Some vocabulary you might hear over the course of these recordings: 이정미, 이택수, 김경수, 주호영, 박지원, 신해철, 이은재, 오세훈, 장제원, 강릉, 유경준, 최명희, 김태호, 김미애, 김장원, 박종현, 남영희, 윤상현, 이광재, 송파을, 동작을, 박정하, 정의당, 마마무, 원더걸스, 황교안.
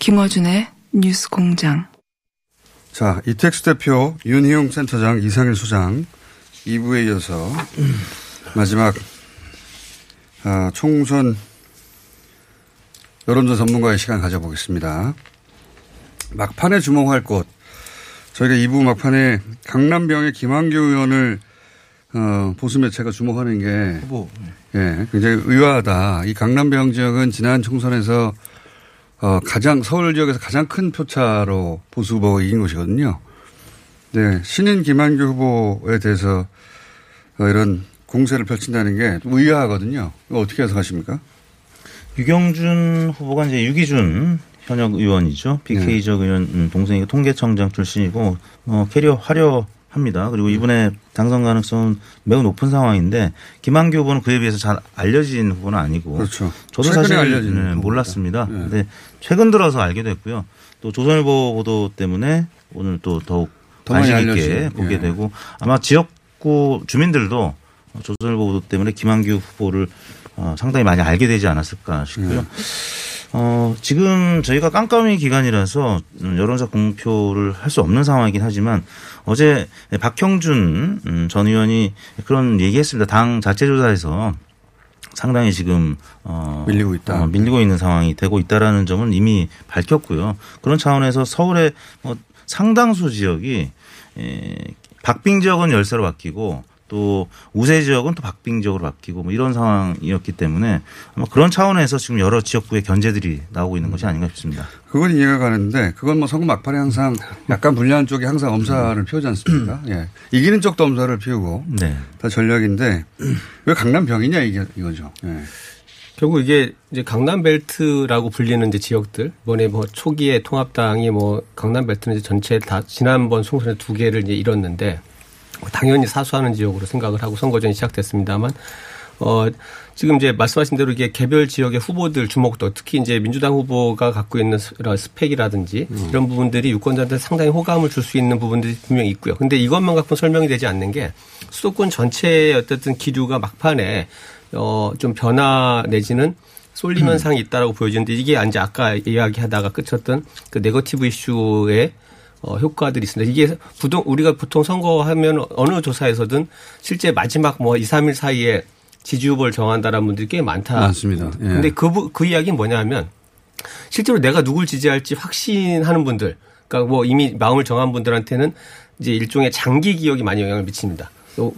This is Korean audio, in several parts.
김어준의 뉴스공장. 자, 이택수 대표, 윤희용 센터장, 이상일 소장 2부에 이어서 마지막 총선 여론조사 전문가의 시간 가져보겠습니다. 막판에 주목할 곳. 저희가 2부 막판에 강남병의 김한규 의원을 보수 매체가 주목하는 게 굉장히 의아하다. 이 강남병 지역은 지난 총선에서 가장 서울 지역에서 가장 큰 표차로 보수 후보가 이긴 곳이거든요. 네, 신인 김한규 후보에 대해서 이런 공세를 펼친다는 게 의아하거든요. 이거 어떻게 해석하십니까? 유경준 후보가 이제 유기준 현역 의원이죠. BK 지역 의원 동생이고 통계청장 출신이고 캐리어 화려합니다. 그리고 이분의 당선 가능성은 매우 높은 상황인데 김한규 후보는 그에 비해서 잘 알려진 후보는 아니고, 그렇죠. 저도 사실 몰랐습니다. 그런데 최근 들어서 알게 됐고요. 또 조선일보 보도 때문에 오늘 또 더욱 관심 있게 보게 되고, 아마 지역구 주민들도 조선일보 보도 때문에 김한규 후보를 상당히 많이 알게 되지 않았을까 싶고요. 지금 저희가 깜깜이 기간이라서 여론조사 공표를 할 수 없는 상황이긴 하지만 어제 박형준 전 의원이 그런 얘기했습니다. 당 자체 조사에서 상당히 지금 밀리고 있다. 밀리고 있는 상황이 되고 있다라는 점은 이미 밝혔고요. 그런 차원에서 서울의 상당수 지역이 박빙 지역은 열세로 바뀌고 또 우세 지역은 또 박빙 지역으로 바뀌고 이런 상황이었기 때문에 아마 그런 차원에서 지금 여러 지역구의 견제들이 나오고 있는 것이 아닌가 싶습니다. 그건 이해가 가는데 그건 선거 막판에 항상 약간 불리한 쪽이 항상 엄살을 피우지 않습니까? 예. 이기는 쪽도 엄살을 피우고 다 전략인데 왜 강남병이냐 이거죠. 예. 결국 이게 이제 강남벨트라고 불리는 이제 지역들, 이번에 초기에 통합당이 강남벨트는 이제 전체 다 지난번 총선에 2개를 이제 잃었는데 당연히 사수하는 지역으로 생각을 하고 선거전이 시작됐습니다만, 지금 이제 말씀하신 대로 이게 개별 지역의 후보들 주목도, 특히 이제 민주당 후보가 갖고 있는 스펙이라든지 이런 부분들이 유권자한테 상당히 호감을 줄 수 있는 부분들이 분명히 있고요. 근데 이것만 갖고는 설명이 되지 않는 게 수도권 전체의 어쨌든 기류가 막판에 좀 변화 내지는 쏠림 현상이 있다라고 보여지는데, 이게 이제 아까 이야기하다가 끝쳤던 그 네거티브 이슈의 효과들이 있습니다. 이게 우리가 보통 선거하면 어느 조사에서든 실제 마지막 2, 3일 사이에 지지 후보를 정한다라는 분들이 꽤 많다. 맞습니다. 예. 근데 그 이야기는 뭐냐 하면 실제로 내가 누굴 지지할지 확신하는 분들, 그러니까 이미 마음을 정한 분들한테는 이제 일종의 장기 기억이 많이 영향을 미칩니다.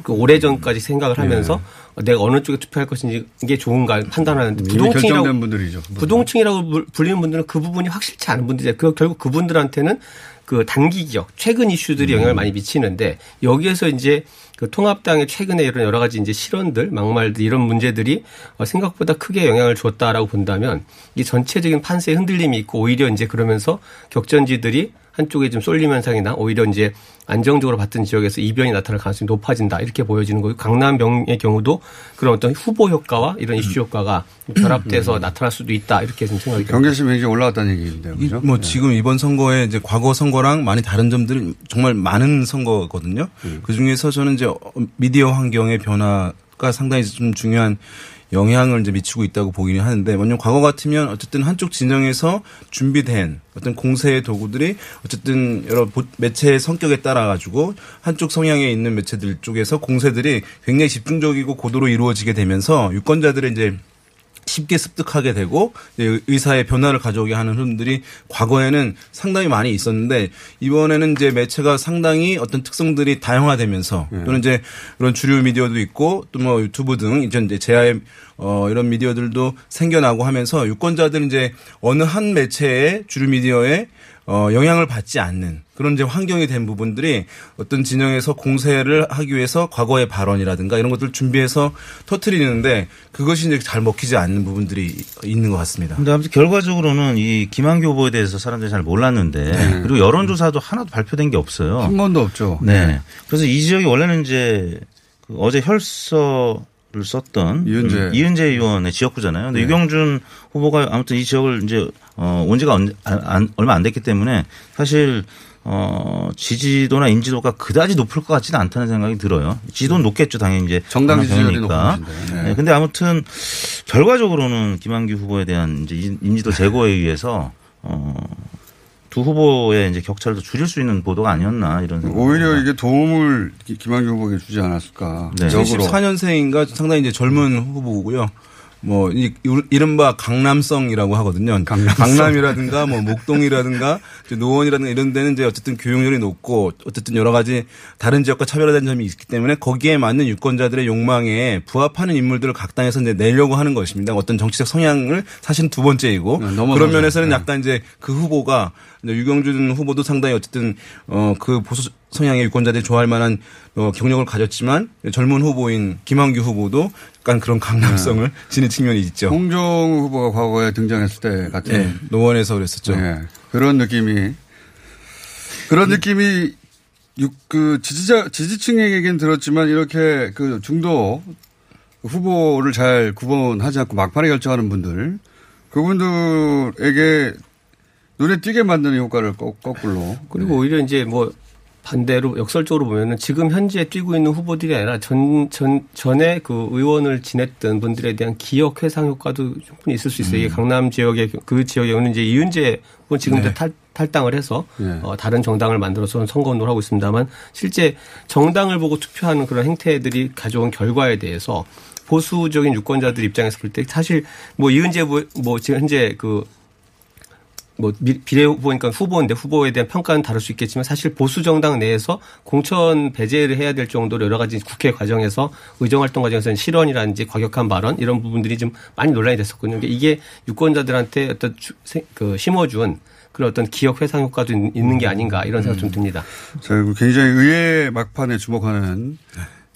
오래전까지 생각을 하면서 내가 어느 쪽에 투표할 것인지 이게 좋은가 판단하는데, 결정된 분들이죠. 부동층이라고 불리는 분들은 그 부분이 확실치 않은 분들이죠. 결국 그분들한테는 그 단기 기억, 최근 이슈들이 영향을 많이 미치는데, 여기에서 이제 그 통합당의 최근에 이런 여러 가지 이제 실언들, 막말들, 이런 문제들이 생각보다 크게 영향을 줬다라고 본다면 이게 전체적인 판세에 흔들림이 있고, 오히려 이제 그러면서 격전지들이 한쪽에 좀 쏠림 현상이나 오히려 이제 안정적으로 봤던 지역에서 이변이 나타날 가능성이 높아진다, 이렇게 보여지는 거고, 강남병의 경우도 그런 어떤 후보 효과와 이런 이슈 효과가 결합돼서 나타날 수도 있다, 이렇게 좀 생각이 듭니다. 경계심이 굉장히 올라왔다는 얘기인데요. 그렇죠? 지금 이번 선거에 이제 과거 선거랑 많이 다른 점들이 정말 많은 선거거든요. 그 중에서 저는 이제 미디어 환경의 변화가 상당히 좀 중요한 영향을 이제 미치고 있다고 보기는 하는데, 만약 과거 같으면 어쨌든 한쪽 진영에서 준비된 어떤 공세의 도구들이 어쨌든 여러 매체의 성격에 따라 가지고 한쪽 성향에 있는 매체들 쪽에서 공세들이 굉장히 집중적이고 고도로 이루어지게 되면서 유권자들의 이제 쉽게 습득하게 되고 의사의 변화를 가져오게 하는 흐름들이 과거에는 상당히 많이 있었는데, 이번에는 이제 매체가 상당히 어떤 특성들이 다양화되면서 또는 이제 그런 주류 미디어도 있고 또 뭐 유튜브 등 이제 제아의 이런 미디어들도 생겨나고 하면서 유권자들은 이제 어느 한 매체의 주류 미디어에 영향을 받지 않는 그런 이제 환경이 된 부분들이 어떤 진영에서 공세를 하기 위해서 과거의 발언이라든가 이런 것들을 준비해서 터뜨리는데 그것이 이제 잘 먹히지 않는 부분들이 있는 것 같습니다. 근데 아무튼 결과적으로는 이 김한규 후보에 대해서 사람들이 잘 몰랐는데 그리고 여론조사도 하나도 발표된 게 없어요. 한 건도 없죠. 네. 그래서 이 지역이 원래는 이제 그 어제 혈서를 썼던 이은재 의원의 지역구잖아요. 근데 유경준 후보가 아무튼 이 지역을 이제 온 지가 얼마 안 됐기 때문에 사실 지지도나 인지도가 그다지 높을 것 같지는 않다는 생각이 들어요. 지지도는 높겠죠. 당연히 이제 정당 지지율이 높으니까. 네. 근데 아무튼 결과적으로는 김한규 후보에 대한 이제 인지도 제고에 의해서 두 후보의 이제 격차를 더 줄일 수 있는 보도가 아니었나 이런 생각. 오히려 이게 도움을 김한규 후보에게 주지 않았을까. 네. 74년생인가 상당히 이제 젊은 후보고요. 뭐 이른바 강남성이라고 하거든요. 강남이라든가 뭐 목동이라든가 노원이라든가 이런 데는 이제 어쨌든 교육열이 높고 어쨌든 여러 가지 다른 지역과 차별화된 점이 있기 때문에 거기에 맞는 유권자들의 욕망에 부합하는 인물들을 각 당에서 이제 내려고 하는 것입니다. 어떤 정치적 성향을 사실은 두 번째이고 그런 면에서는 약간 이제 그 후보가 유경준 후보도 상당히 어쨌든 그 보수 성향의 유권자들이 좋아할 만한 경력을 가졌지만 젊은 후보인 김한규 후보도 약간 그런 강남성을 지닌 측면이 있죠. 홍정우 후보가 과거에 등장했을 때 같은 노원에서 그랬었죠. 네. 그런 느낌이 그 지지층에게는 들었지만 이렇게 그 중도 후보를 잘 구분하지 않고 막판에 결정하는 분들, 그분들에게 눈에 띄게 만드는 효과를 거꾸로. 그리고 오히려 이제 뭐 반대로 역설적으로 보면은 지금 현재 뛰고 있는 후보들이 아니라 전에 그 의원을 지냈던 분들에 대한 기억 회상 효과도 충분히 있을 수 있어요. 이게 강남 지역의 그 지역에 오는 이제 이은재 뭐 지금도 탈당을 해서 다른 정당을 만들어서 선거 운동을 하고 있습니다만, 실제 정당을 보고 투표하는 그런 행태들이 가져온 결과에 대해서 보수적인 유권자들 입장에서 볼 때 사실 뭐 이은재 뭐 지금 현재 뭐 비례 후보니까 후보인데 후보에 대한 평가는 다를 수 있겠지만, 사실 보수 정당 내에서 공천 배제를 해야 될 정도로 여러 가지 국회 과정에서 의정활동 과정에서는 실언이라든지 과격한 발언 이런 부분들이 좀 많이 논란이 됐었거든요. 그러니까 이게 유권자들한테 어떤 그 심어준 그런 어떤 기억 회상 효과도 있는 게 아닌가 이런 생각 좀 듭니다. 굉장히 의회 막판에 주목하는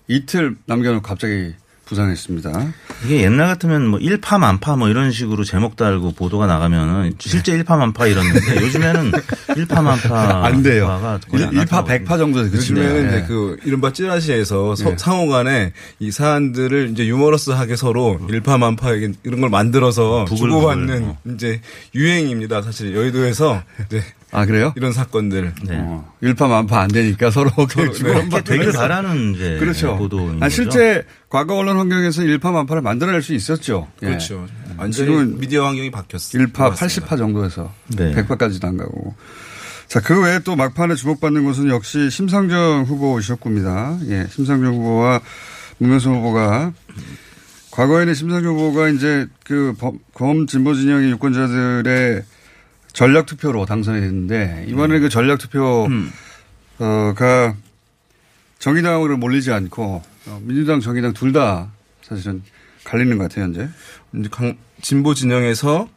이틀 남겨놓고 갑자기 부상했습니다. 이게 옛날 같으면 뭐 1파만파 뭐 이런 식으로 제목 달고 보도가 나가면은 실제 1파만파 이러는데 요즘에는 1파만파 안 돼요. 1파 100파 정도. 요즘에는 이제 그 이른바 찌라시에서 상호간에 이 사안들을 이제 유머러스하게 서로 1파만파 이런 걸 만들어서 주고받는 이제 유행입니다. 사실 여의도에서 이제 아, 그래요? 이런 사건들. 일파만파 안 되니까 서로 주고받고 되길 바라는 이제 그렇죠. 보도인 거죠. 실제 과거 언론 환경에서 일파만파를 만들어낼 수 있었죠. 그렇죠. 완전히 미디어 환경이 바뀌었어요. 1파 80파 정도에서 100파까지도 안 가고. 자, 그 외에 또 막판에 주목받는 것은 역시 심상정 후보이셨습니다. 예, 심상정 후보와 문명수 후보가 과거에는 심상정 후보가 이제 그 진보 진영의 유권자들의 전략 투표로 당선이 됐는데, 이번에 그 전략 투표가 정의당으로 몰리지 않고 민주당 정의당 둘 다 사실은 갈리는 것 같아요. 현재 진보 진영에서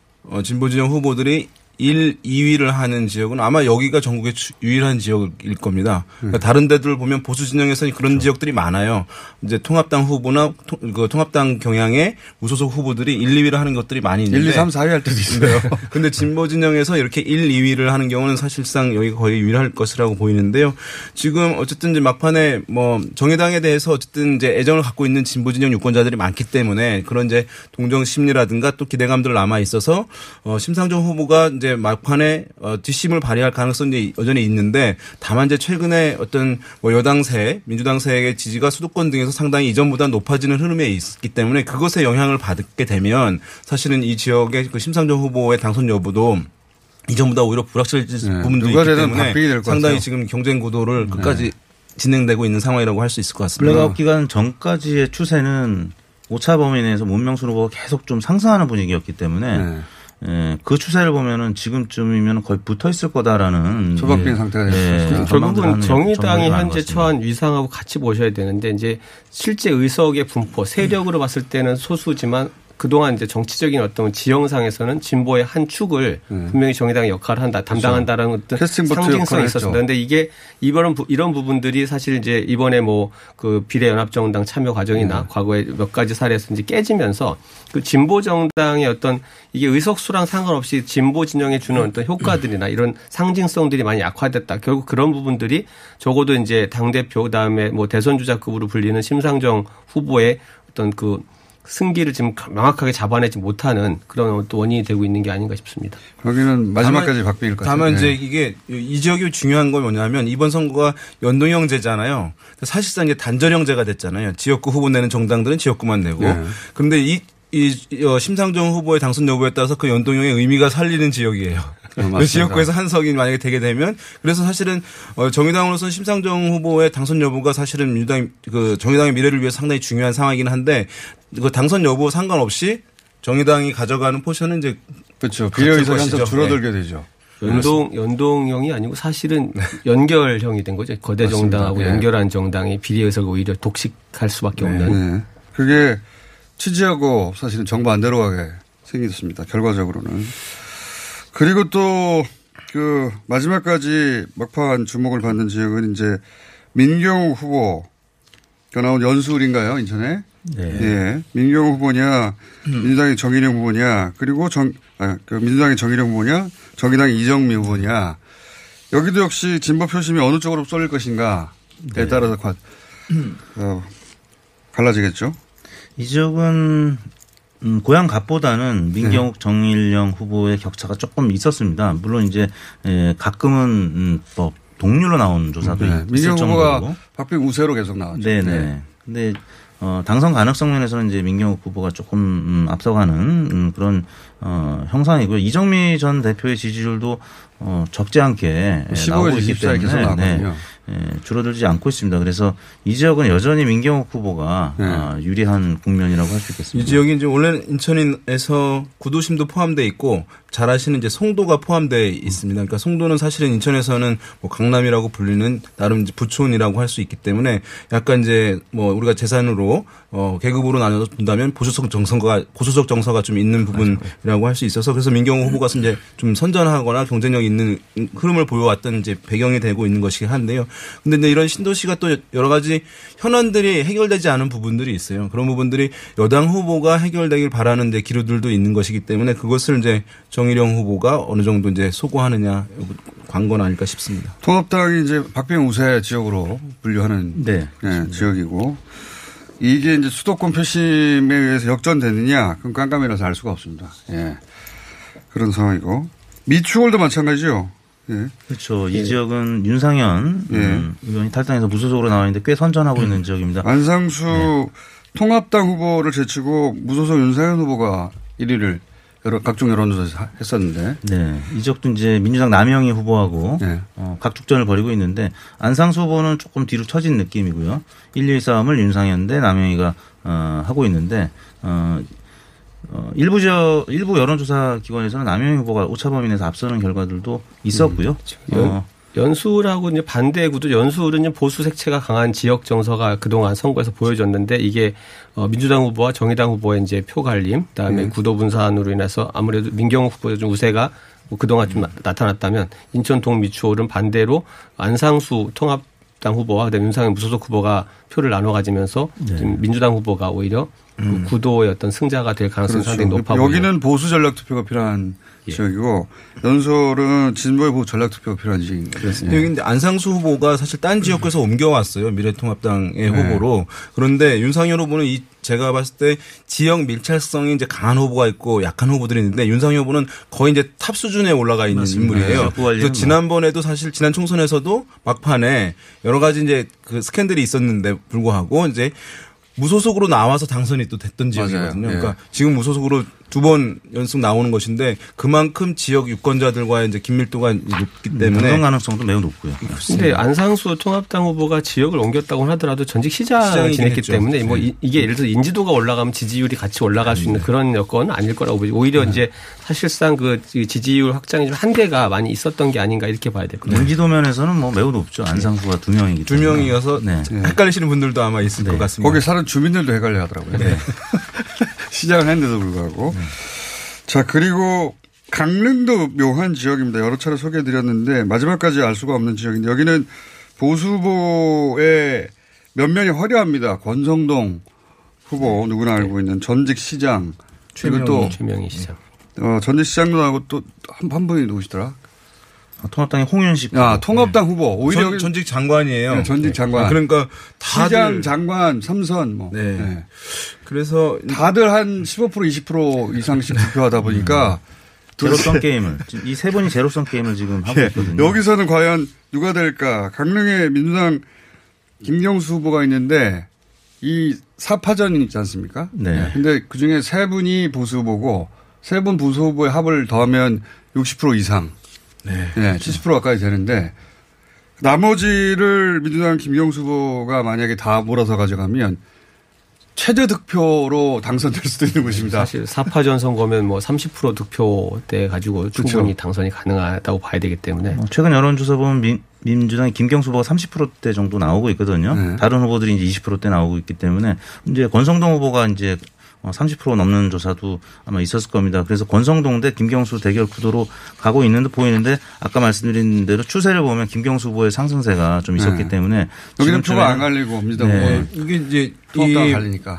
진보 진영 후보들이 1, 2위를 하는 지역은 아마 여기가 전국의 유일한 지역일 겁니다. 그러니까 다른 데들 보면 보수 진영에서는 그런 지역들이 많아요. 이제 통합당 후보나 그 통합당 경향의 무소속 후보들이 1, 2위를 하는 것들이 많이 있는데 1, 2, 3, 4위 할 때도 있어요. 근데 진보 진영에서 이렇게 1, 2위를 하는 경우는 사실상 여기가 거의 유일할 것이라고 보이는데요. 지금 어쨌든 이제 막판에 뭐 정의당에 대해서 어쨌든 이제 애정을 갖고 있는 진보 진영 유권자들이 많기 때문에 그런 이제 동정 심리라든가 또 기대감들 남아 있어서 심상정 후보가 이제 막판에 뒷심을 발휘할 가능성이 여전히 있는데, 다만 이제 최근에 어떤 뭐 여당세, 민주당세의 지지가 수도권 등에서 상당히 이전보다 높아지는 흐름에 있기 때문에 그것에 영향을 받게 되면 사실은 이 지역의 그 심상정 후보의 당선 여부도 이전보다 오히려 불확실해진 부분도 있기 때문에 상당히 지금 경쟁 구도를 끝까지 진행되고 있는 상황이라고 할 수 있을 것 같습니다. 블랙아웃 기간 전까지의 추세는 오차 범위 내에서 문명수 후보가 계속 좀 상승하는 분위기였기 때문에 예, 그 추세를 보면은 지금쯤이면 거의 붙어 있을 거다라는 초박빙 상태가 됐습니다. 결국은 정의당이 현재 처한 위상하고 같이 보셔야 되는데, 이제 실제 의석의 분포 세력으로 봤을 때는 소수지만 그동안 이제 정치적인 어떤 지형상에서는 진보의 한 축을 분명히 정의당의 역할을 한다, 담당한다라는 어떤 상징성이 있었습니다. 그런데 이게 이런 부분들이 사실 이제 이번에 뭐 그 비례연합정당 참여 과정이나 과거에 몇 가지 사례에서 이제 깨지면서 그 진보 정당의 어떤 이게 의석수랑 상관없이 진보 진영에 주는 어떤 효과들이나 이런 상징성들이 많이 약화됐다. 결국 그런 부분들이 적어도 이제 당대표 그다음에 뭐 대선주자급으로 불리는 심상정 후보의 어떤 그 승기를 지금 명확하게 잡아내지 못하는 그런 또 원인이 되고 있는 게 아닌가 싶습니다. 거기는 마지막까지 박빙일 것 같아요. 다만 이제 이게 이 지역이 중요한 건 뭐냐면 이번 선거가 연동형제잖아요. 사실상 이제 단전형제가 됐잖아요. 지역구 후보 내는 정당들은 지역구만 내고. 그런데 심상정 후보의 당선 여부에 따라서 그 연동형의 의미가 살리는 지역이에요. 그 지역구에서 한 석이 만약에 되게 되면, 그래서 사실은 정의당으로서는 심상정 후보의 당선 여부가 사실은 민주당 그 정의당의 미래를 위해 상당히 중요한 상황이긴 한데, 그 당선 여부 상관없이 정의당이 가져가는 포션은 이제 그렇죠. 비례의석이 한참 줄어들게 되죠. 연동형이 아니고 사실은 연결형이 된 거죠. 거대 정당하고 연결한 정당이 비례의석을 오히려 독식할 수밖에 없는. 그게 취지하고 사실은 정반대로 가게 생겼습니다. 결과적으로는. 그리고 또 그 마지막까지 막판 주목을 받는 지역은 이제 민경욱 후보가 나온 연수울인가요, 인천에? 네. 예. 민경욱 후보냐, 민주당의 정일영 후보냐, 그리고 민주당의 정일영 후보냐, 정의당의 이정미 후보냐. 여기도 역시 진보 표심이 어느 쪽으로 쏠릴 것인가에 따라서 갈라지겠죠. 이 지역은 고향 갑보다는 민경욱 정일영 후보의 격차가 조금 있었습니다. 물론 이제 가끔은 뭐 동률로 나온 조사도 있을 정도고. 민경욱 후보가 박빙 우세로 계속 나왔죠. 네네. 그런데 당선 가능성 면에서는 이제 민경욱 후보가 조금 앞서가는 그런 형상이고요. 이정미 전 대표의 지지율도 적지 않게 나오고 있기 때문에 줄어들지 않고 있습니다. 그래서 이 지역은 여전히 민경욱 후보가 유리한 국면이라고 할 수 있겠습니다. 이 지역이 이제 원래 인천에서 구도심도 포함되어 있고 잘 아시는 이제 송도가 포함되어 있습니다. 그러니까 송도는 사실은 인천에서는 뭐 강남이라고 불리는 나름 이제 부촌이라고 할 수 있기 때문에 약간 이제 뭐 우리가 재산으로 계급으로 나눠 본다면 보수적 정서가 좀 있는 부분이라고 할 수 있어서, 그래서 민경욱 후보가 이제 좀 선전하거나 경쟁력 있는 흐름을 보여왔던 이제 배경이 되고 있는 것이긴 한데요. 근데 이런 신도시가 또 여러 가지 현안들이 해결되지 않은 부분들이 있어요. 그런 부분들이 여당 후보가 해결되길 바라는 데 기류들도 있는 것이기 때문에 그것을 이제 정일영 후보가 어느 정도 이제 소구하느냐 관건 아닐까 싶습니다. 통합당이 이제 박빙 우세 지역으로 분류하는 지역이고, 이게 이제 수도권 표심에 의해서 역전되느냐 그건 깜깜이라서 알 수가 없습니다. 예. 그런 상황이고 미추홀도 마찬가지죠. 예. 그렇죠. 이 지역은 윤상현 의원이 탈당해서 무소속으로 나와 있는데 꽤 선전하고 있는 지역입니다. 안상수 통합당 후보를 제치고 무소속 윤상현 후보가 1위를 각종 여론조사에서 했었는데. 네. 이 지역도 이제 민주당 남영희 후보하고 각축전을 벌이고 있는데, 안상수 후보는 조금 뒤로 처진 느낌이고요. 1, 2, 3을 윤상현 대 남영희가 하고 있는데, 일부 여론조사 기관에서는 남영희 후보가 오차범위 내에서 앞서는 결과들도 있었고요. 연수울하고 이제 반대의 구도. 연수울은 보수 색채가 강한 지역 정서가 그동안 선거에서 보여줬는데, 이게 민주당 후보와 정의당 후보의 이제 표 갈림, 그다음에 구도 분산으로 인해서 아무래도 민경욱 후보의 좀 우세가 뭐 그동안 좀 나타났다면, 인천 동미추홀은 반대로 안상수 통합당 후보와 그다음에 윤상현 무소속 후보가 표를 나눠 가지면서 민주당 후보가 오히려 그 구도의 어떤 승자가 될 가능성이 상당히 높아 보입니다. 여기는 보수 전략 투표가 필요한 지역이고 연설은 진보의 보수 전략 투표가 필요한 지역입니다. 그렇습니다. 여기 안상수 후보가 사실 딴 지역에서 옮겨왔어요. 미래통합당의 후보로. 그런데 윤상현 후보는 이 제가 봤을 때 지역 밀착성이 이제 강한 후보가 있고 약한 후보들이 있는데 윤상현 후보는 거의 이제 탑 수준에 올라가 있는 맞습니다. 인물이에요. 그래서 지난번에도 사실 지난 총선에서도 막판에 여러 가지 이제 그 스캔들이 있었는데 불구하고 이제 무소속으로 나와서 당선이 또 됐던 지역이거든요. 예. 그러니까 지금 무소속으로 두 번 연속 나오는 것인데 그만큼 지역 유권자들과의 이제 긴밀도가 높기 때문에 당선 가능성도 매우 높고요. 근데 안상수 통합당 후보가 지역을 옮겼다고 하더라도 전직 시장을 지냈기 때문에 뭐 이게 예를 들어서 인지도가 올라가면 지지율이 같이 올라갈 수 있는 그런 여건은 아닐 거라고 보죠. 오히려 이제 사실상 그 지지율 확장이 좀 한계가 많이 있었던 게 아닌가 이렇게 봐야 될 거예요. 인지도 면에서는 뭐 매우 높죠. 안상수가 두 명이기 때문에. 두 명이어서 헷갈리시는 분들도 아마 있을 것 같습니다. 거기 사는 주민들도 헷갈려 하더라고요. 시장을 했는데도 불구하고. 자, 그리고 강릉도 묘한 지역입니다. 여러 차례 소개해드렸는데 마지막까지 알 수가 없는 지역인데 여기는 보수 후보의 면면이 화려합니다. 권성동 후보 누구나 알고 있는 전직 시장. 최명희, 또 최명희 시장. 전직 시장도 나오고 또 한 분이 누구시더라? 통합당의 홍윤식. 아, 통합당 후보. 오히려 전직 장관이에요. 네, 전직 장관. 그러니까 다들 시장, 장관, 삼선 뭐. 네. 네. 그래서 다들 한 15% 20% 이상씩 득표하다 보니까 제로섬 게임을 이 세 분이 제로섬 게임을 지금 하고 있거든요. 여기서는 과연 누가 될까? 강릉에 민주당 김경수 후보가 있는데 이 사파전이 있지 않습니까? 네. 근데 그중에 세 분이 보수 후보고 세 분 보수 후보의 합을 더하면 60% 이상. 네. 네, 70% 가까이 되는데 나머지를 민주당 김경수 후보가 만약에 다 몰아서 가져가면 최대 득표로 당선될 수도 있는 것입니다. 사실 4파전 선거면 뭐 30% 득표대 가지고 충분히 당선이 가능하다고 봐야 되기 때문에. 최근 여론조사 보면 민주당 김경수 후보가 30%대 정도 나오고 있거든요. 네. 다른 후보들이 이제 20%대 나오고 있기 때문에 이제 권성동 후보가 이제 30% 넘는 조사도 아마 있었을 겁니다. 그래서 권성동 대 김경수 대결 구도로 가고 있는데 보이는데 아까 말씀드린 대로 추세를 보면 김경수 후보의 상승세가 좀 있었기 때문에 여기는 표가 안 갈리고 민주당 후보는 이게 이제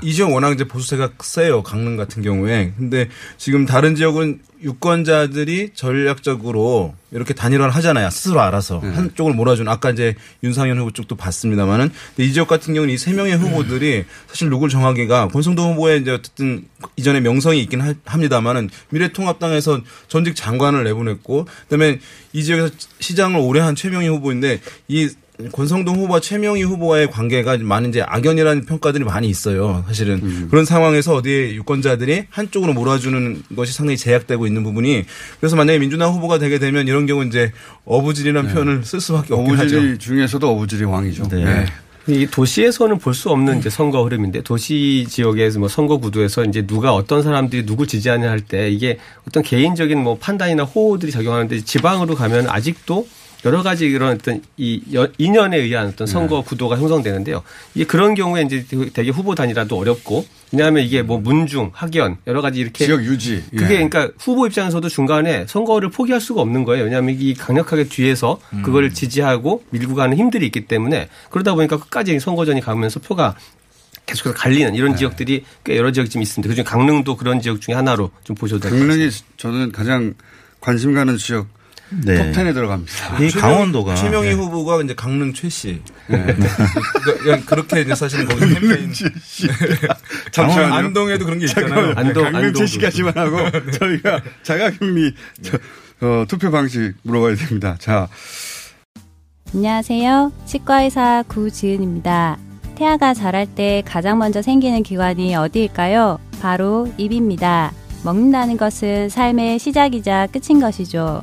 이 지역 워낙 이제 보수세가 세요. 강릉 같은 경우에. 근데 지금 다른 지역은 유권자들이 전략적으로 이렇게 단일화를 하잖아요. 스스로 알아서. 한쪽을 몰아주는. 아까 이제 윤상현 후보 쪽도 봤습니다만은. 근데 이 지역 같은 경우는 이 세 명의 후보들이 사실 누굴 정하기가 권성동 후보의 이제 어쨌든 이전에 명성이 있긴 합니다만은 미래통합당에서 전직 장관을 내보냈고 그다음에 이 지역에서 시장을 오래 한 최명희 후보인데 이 권성동 후보와 최명희 후보와의 관계가 많은 이제 악연이라는 평가들이 많이 있어요. 사실은 그런 상황에서 어디에 유권자들이 한쪽으로 몰아주는 것이 상당히 제약되고 있는 부분이 그래서 만약에 민주당 후보가 되게 되면 이런 경우 이제 어부질이라는 표현을 쓸 수밖에 없긴 하죠. 어부질 중에서도 어부질이 왕이죠. 네. 네. 이 도시에서는 볼 수 없는 이제 선거 흐름인데 도시 지역에서 뭐 선거 구도에서 이제 누가 어떤 사람들이 누구 지지하냐 할 때 이게 어떤 개인적인 뭐 판단이나 호호들이 작용하는데 지방으로 가면 아직도 여러 가지 이런 어떤 이 인연에 의한 어떤 선거 구도가 형성되는데요. 이게 그런 경우에 이제 되게 후보 단일화도 어렵고 왜냐하면 이게 뭐 문중, 학연 여러 가지 이렇게 지역 유지 그게 그러니까 후보 입장에서도 중간에 선거를 포기할 수가 없는 거예요. 왜냐하면 이 강력하게 뒤에서 그걸 지지하고 밀고 가는 힘들이 있기 때문에 그러다 보니까 끝까지 선거전이 가면서 표가 계속해서 갈리는 이런 지역들이 꽤 여러 지역이 좀 있습니다. 그중에 강릉도 그런 지역 중에 하나로 좀 보셔도 될 것 같습니다. 강릉이 저는 가장 관심 가는 지역. 네. 톱10에 들어갑니다. 이 강원도가. 최명희 후보가 이제 강릉 최씨. 그러니까 그렇게 이제 사실은 거기 캠페인. 잠시만요. 안동에도 그런 게 있잖아요. 안동, 강릉 최씨까지만 하고 저희가 자가격리 투표 방식 물어봐야 됩니다. 자. 안녕하세요. 치과의사 구지은입니다. 태아가 자랄 때 가장 먼저 생기는 기관이 어디일까요? 바로 입입니다. 먹는다는 것은 삶의 시작이자 끝인 것이죠.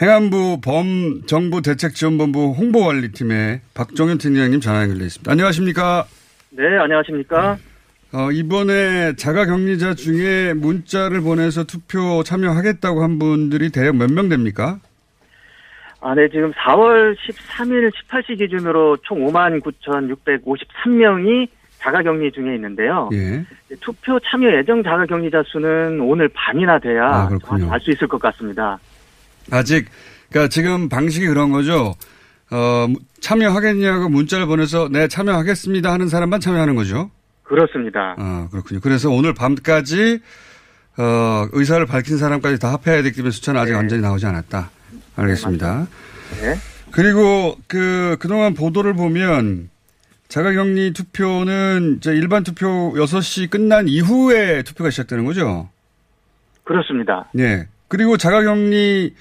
행안부 범정부대책지원본부 홍보관리팀의 박종현 팀장님 전화 연결돼 있습니다. 안녕하십니까? 네, 안녕하십니까? 이번에 자가격리자 중에 문자를 보내서 투표 참여하겠다고 한 분들이 대략 몇 명 됩니까? 아, 네, 지금 4월 13일 18시 기준으로 총 59,653명이 자가격리 중에 있는데요. 예. 투표 참여 예정 자가격리자 수는 오늘 밤이나 돼야 알 수 있을 것 같습니다. 아직, 그러니까 지금 방식이 그런 거죠. 참여하겠냐고 문자를 보내서 네, 참여하겠습니다 하는 사람만 참여하는 거죠. 그렇습니다. 아, 그렇군요. 그래서 오늘 밤까지 의사를 밝힌 사람까지 다 합해야 되기 때문에 숫자는 아직 네. 완전히 나오지 않았다. 알겠습니다. 네. 그리고 그동안 보도를 보면 자가격리 투표는 일반 투표 6시 끝난 이후에 투표가 시작되는 거죠? 그렇습니다. 네. 그리고 자가격리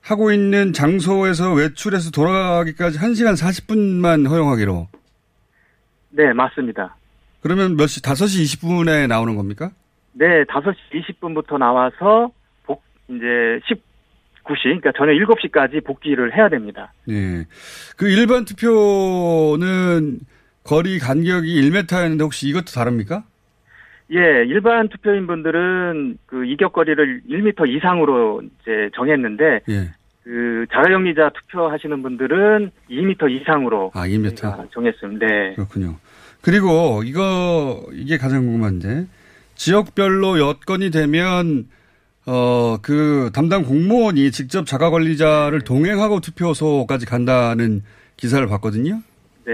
하고 있는 장소에서 외출해서 돌아가기까지 1시간 40분만 허용하기로. 네, 맞습니다. 그러면 몇 시, 5시 20분에 나오는 겁니까? 네, 5시 20분부터 나와서 이제 19시, 그러니까 저녁 7시까지 복귀를 해야 됩니다. 네. 그 일반 투표는 거리 간격이 1m였는데 혹시 이것도 다릅니까? 예, 일반 투표인 분들은 그 이격거리를 1m 이상으로 이제 정했는데, 예. 그 자가격리자 투표하시는 분들은 2m 이상으로. 아, 2m? 정했습니다. 네. 그렇군요. 그리고 이게 가장 궁금한데 지역별로 여건이 되면 그 담당 공무원이 직접 자가관리자를 동행하고 투표소까지 간다는 기사를 봤거든요. 네.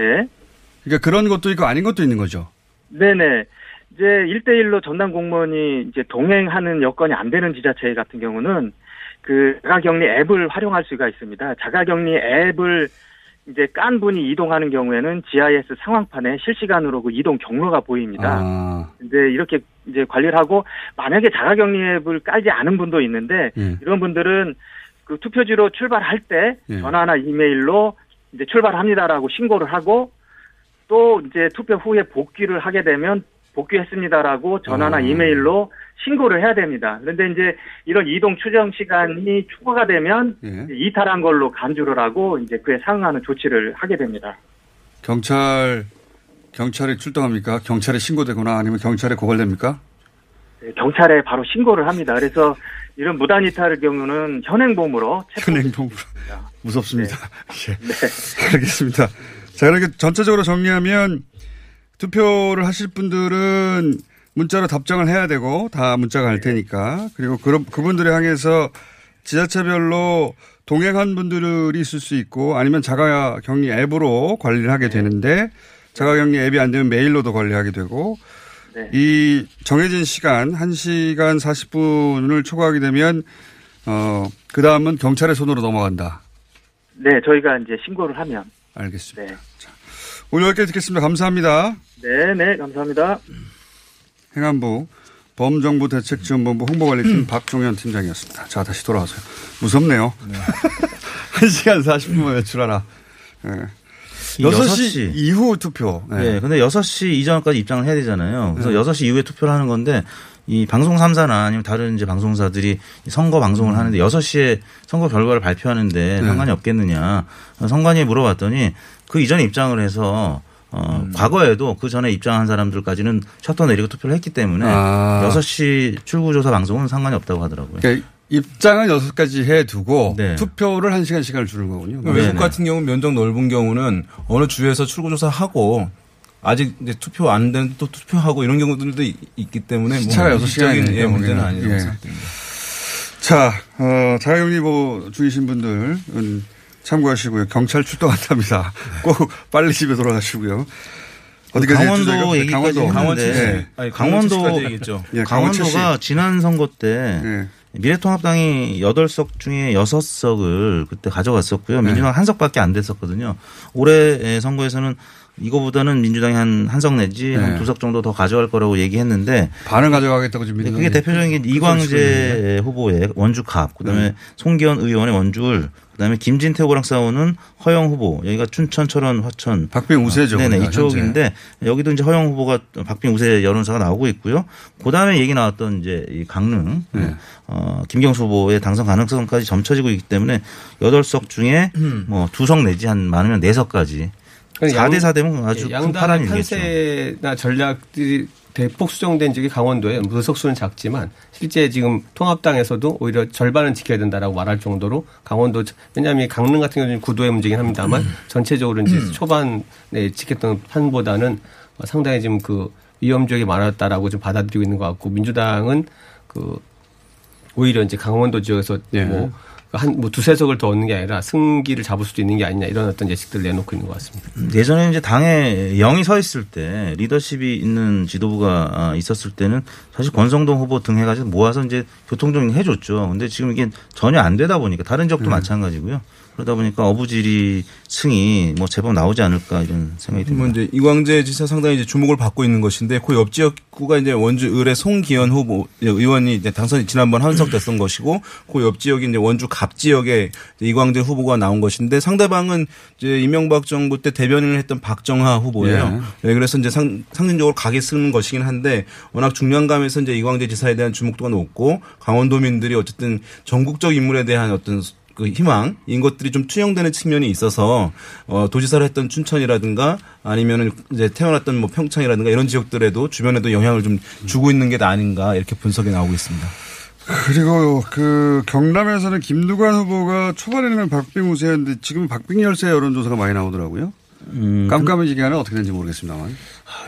그러니까 그런 것도 있고 아닌 것도 있는 거죠. 네네. 이제 1대1로 전담 공무원이 이제 동행하는 여건이 안 되는 지자체 같은 경우는 그 자가격리 앱을 활용할 수가 있습니다. 자가격리 앱을 이제 깐 분이 이동하는 경우에는 GIS 상황판에 실시간으로 그 이동 경로가 보입니다. 아. 이제 이렇게 이제 관리를 하고 만약에 자가격리 앱을 깔지 않은 분도 있는데 예. 이런 분들은 그 투표지로 출발할 때 예. 전화나 이메일로 이제 출발합니다라고 신고를 하고 또 이제 투표 후에 복귀를 하게 되면 복귀했습니다라고 전화나 이메일로 신고를 해야 됩니다. 그런데 이제 이런 이동 추정 시간이 초과가 되면 예. 이탈한 걸로 간주를 하고 이제 그에 상응하는 조치를 하게 됩니다. 경찰에 출동합니까? 경찰에 신고되거나 아니면 경찰에 고발됩니까? 네, 경찰에 바로 신고를 합니다. 그래서 이런 무단 이탈의 경우는 현행범으로 무섭습니다. 네. 예. 네. 알겠습니다. 자, 이렇게 전체적으로 정리하면 투표를 하실 분들은 문자로 답장을 해야 되고 다 문자가 갈 테니까. 그리고 그분들을 향해서 지자체별로 동행한 분들이 있을 수 있고 아니면 자가격리 앱으로 관리를 하게 되는데 자가격리 앱이 안 되면 메일로도 관리하게 되고 네. 이 정해진 시간 1시간 40분을 초과하게 되면 그다음은 경찰의 손으로 넘어간다. 네. 저희가 이제 신고를 하면. 알겠습니다. 네. 자, 오늘 여기까지 듣겠습니다. 감사합니다. 네, 감사합니다. 행안부 범정부 대책지원본부 홍보관리팀 박종현 팀장이었습니다. 자, 다시 돌아와서요. 무섭네요. 네. 1시간 40분 외출하라. 네. 6시 이후 투표. 네. 네, 근데 6시 이전까지 입장을 해야 되잖아요. 그래서 6시 이후에 투표를 하는 건데 이 방송 3사나 아니면 다른 이제 방송사들이 선거 방송을 하는데 6시에 선거 결과를 발표하는데 상관이 없겠느냐. 선관위에 물어봤더니 그 이전에 입장을 해서 과거에도 그 전에 입장한 사람들까지는 셔터 내리고 투표를 했기 때문에 6시 출구조사 방송은 상관이 없다고 하더라고요. 그러니까 입장은 6까지 해두고 네. 투표를 1시간 시간을 주는 거군요. 그러니까 외국 같은 경우 면적 넓은 경우는 어느 주에서 출구조사하고 아직 이제 투표 안 되는데 또 투표하고 이런 경우들도 있기 때문에 시차가 6시간인 문제는 아니라고 생각됩니다. 자, 자가격리 중이신 분들은 참고하시고요. 경찰 출동한답니다. 꼭 빨리 집에 돌아가시고요. 어디까지 강원도 얘기까지 강원도 얘기죠. 강원도가 지난 선거 때 네. 미래통합당이 8석 중에 6석을 그때 가져갔었고요. 민주당 네. 1석밖에 안 됐었거든요. 올해 선거에서는 이거보다는 민주당이 한석 내지 한 2석 정도 더 가져갈 거라고 얘기했는데 반을 가져가겠다고 지금 민주당이. 그게 대표적인 게 이광재 후보의 원주갑, 그다음에 송기현 의원의 원주을, 그다음에 김진태 후보랑 싸우는 허영 후보, 여기가 춘천, 철원, 화천, 박빙 우세죠. 네네, 이쪽인데 여기도 이제 허영 후보가 박빙 우세 여론사가 나오고 있고요. 그다음에 얘기 나왔던 이제 이 강릉 김경수 후보의 당선 가능성까지 점쳐지고 있기 때문에 8석 중에 뭐 2석 내지 한 많으면 4석까지. 4대4 되면 아주 큰 파란이겠죠. 판세나 전략들이 대폭 수정된 적이 강원도에 무석수는 작지만 실제 지금 통합당에서도 오히려 절반은 지켜야 된다라고 말할 정도로 강원도, 왜냐하면 강릉 같은 경우는 구도의 문제긴 합니다만 전체적으로 이제 초반에 지켰던 판보다는 상당히 지금 그 위험 지역이 많았다라고 좀 받아들이고 있는 것 같고, 민주당은 그 오히려 이제 강원도 지역에서 뭐 두세 석을 더 얻는 게 아니라 승기를 잡을 수도 있는 게 아니냐, 이런 어떤 예측들을 내놓고 있는 것 같습니다. 예전에 이제 당에 영이 서 있을 때, 리더십이 있는 지도부가 있었을 때는 사실 권성동 후보 등 해가지고 모아서 이제 교통정리 해줬죠. 근데 지금 이게 전혀 안 되다 보니까 다른 지역도 마찬가지고요. 그러다 보니까 어부지리 승이 뭐 제법 나오지 않을까 이런 생각이 듭니다. 이제 이광재 지사 상당히 이제 주목을 받고 있는 것인데, 그 옆 지역구가 이제 원주 을의 송기현 후보 의원이 이제 당선이 지난번 한석됐던 것이고, 그 옆 지역이 이제 원주 갑 지역에 이광재 후보가 나온 것인데, 상대방은 이제 이명박 정부 때 대변인을 했던 박정하 후보예요. 예. 그래서 이제 상징적으로 각이 쓰는 것이긴 한데, 워낙 중량감에서 이제 이광재 지사에 대한 주목도가 높고, 강원도민들이 어쨌든 전국적 인물에 대한 어떤 그 희망인 것들이 좀 투영되는 측면이 있어서 도지사를 했던 춘천이라든가 아니면은 이제 태어났던 뭐 평창이라든가 이런 지역들에도 주변에도 영향을 좀 주고 있는 게 아닌가, 이렇게 분석이 나오고 있습니다. 그리고 그 경남에서는 김두관 후보가 초반에는 박빙 우세였는데 지금 박빙 열세 여론조사가 많이 나오더라고요. 깜깜해지게 하는 어떻게 되는지 모르겠습니다만.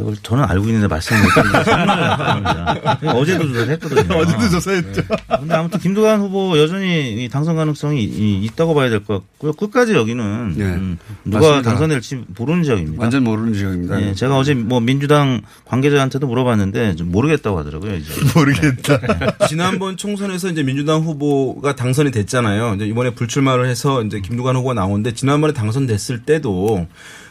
이걸 저는 알고 있는데 말씀을 못 드립니다. 어제도 조사를 했거든요. 어제도 조사했죠. 그런데 아무튼 김두관 후보 여전히 당선 가능성이 있다고 봐야 될 것 같고요. 끝까지 여기는 누가 맞습니다. 당선될지 모르는 지역입니다. 완전 모르는 지역입니다. 네, 제가 어제 뭐 민주당 관계자한테도 물어봤는데 좀 모르겠다고 하더라고요. 이제. 모르겠다. 지난번 총선에서 이제 민주당 후보가 당선이 됐잖아요. 이제 이번에 불출마를 해서 이제 김두관 후보가 나오는데, 지난번에 당선됐을 때도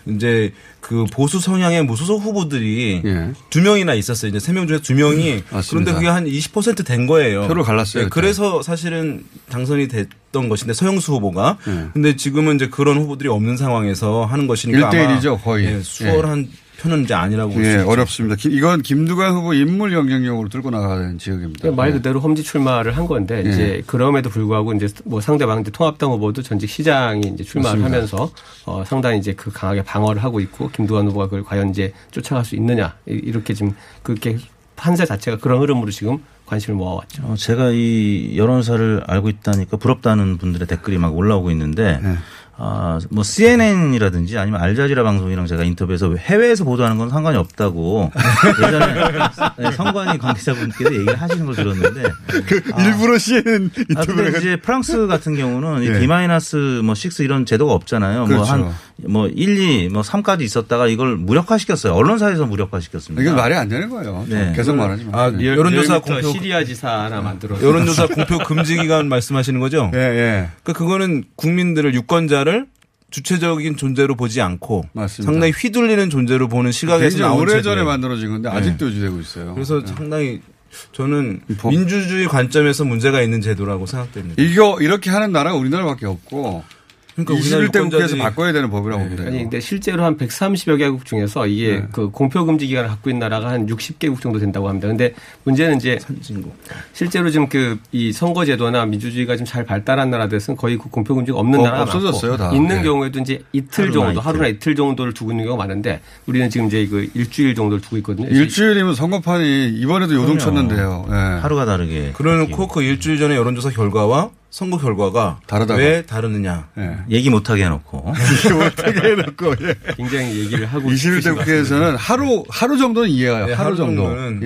이제 그 보수 성향의 무소속 후보들이 2명이나 있었어요. 이제 3명 중에 2명이. 맞습니다. 그런데 그게 한 20% 된 거예요. 표를 갈랐어요. 네, 그래서 사실은 당선이 됐던 것인데, 서영수 후보가. 근데 지금은 이제 그런 후보들이 없는 상황에서 하는 것이니까 1대1이죠, 거의. 예, 수월한 표는 이제 아니라고 볼 수 있죠. 어렵습니다. 이건 김두관 후보 인물 영향력으로 들고 나가야 되는 지역입니다. 그러니까 말 그대로 험지 출마를 한 건데, 이제 그럼에도 불구하고 이제 뭐 상대방 이제 통합당 후보도 전직 시장이 이제 출마를 하면서 상당히 이제 그 강하게 방어를 하고 있고, 김두관 후보가 그걸 과연 이제 쫓아갈 수 있느냐, 이렇게 지금 그렇게 판세 자체가 그런 흐름으로 지금 관심을 모아왔죠. 제가 이 여론사를 알고 있다니까 부럽다는 분들의 댓글이 막 올라오고 있는데, 뭐 CNN이라든지 아니면 알자지라 방송이랑 제가 인터뷰에서 해외에서 보도하는 건 상관이 없다고 예전에 선관위 관계자분께서 얘기를 하시는 걸 들었는데, 그 일부러 CNN 인터뷰를. 근데 이제 프랑스 같은 경우는 이 D-6 이런 제도가 없잖아요. 그렇죠. 뭐 1, 2, 뭐 3까지 있었다가 이걸 무력화시켰어요. 언론사에서 무력화시켰습니다. 이건 말이 안 되는 거예요. 네. 계속 말하지 마. 여론조사 공표 시리아 지사 하나 만들어서 여론조사 공표 금지 기간 말씀하시는 거죠? 예, 예. 그러니까 그거는 국민들을, 유권자를 주체적인 존재로 보지 않고 맞습니다. 상당히 휘둘리는 존재로 보는 시각에서 나온 오래 전에 만들어진 건데 아직도 유지되고 있어요. 그래서 상당히 저는 민주주의 관점에서 문제가 있는 제도라고 생각됩니다. 이렇게 하는 나라가 우리나라밖에 없고, 그러니까 21대 국회에서 바꿔야 되는 법이라고 봅니다. 아니, 근데 실제로 한 130여 개국 중에서 이게 그 공표금지 기간을 갖고 있는 나라가 한 60개국 정도 된다고 합니다. 근데 문제는 이제 선진국. 실제로 지금 그 이 선거제도나 민주주의가 좀 잘 발달한 나라들에서는 거의 그 공표금지가 없는 나라가 없어졌어요. 많고 다. 있는 경우에도 이제 하루나 이틀 정도를 두고 있는 경우가 많은데, 우리는 지금 이제 그 일주일 정도를 두고 있거든요. 일주일이면 선거판이 이번에도 요동쳤는데요. 네. 하루가 다르게. 그래놓고 그 일주일 전에 여론조사 결과와 선거 결과가 다르다고. 왜 다르느냐. 얘기 못하게 해놓고. 굉장히 얘기를 하고 있습니다. 21대 국회에서는 하루 정도는 이해가요. 네, 하루 정도는.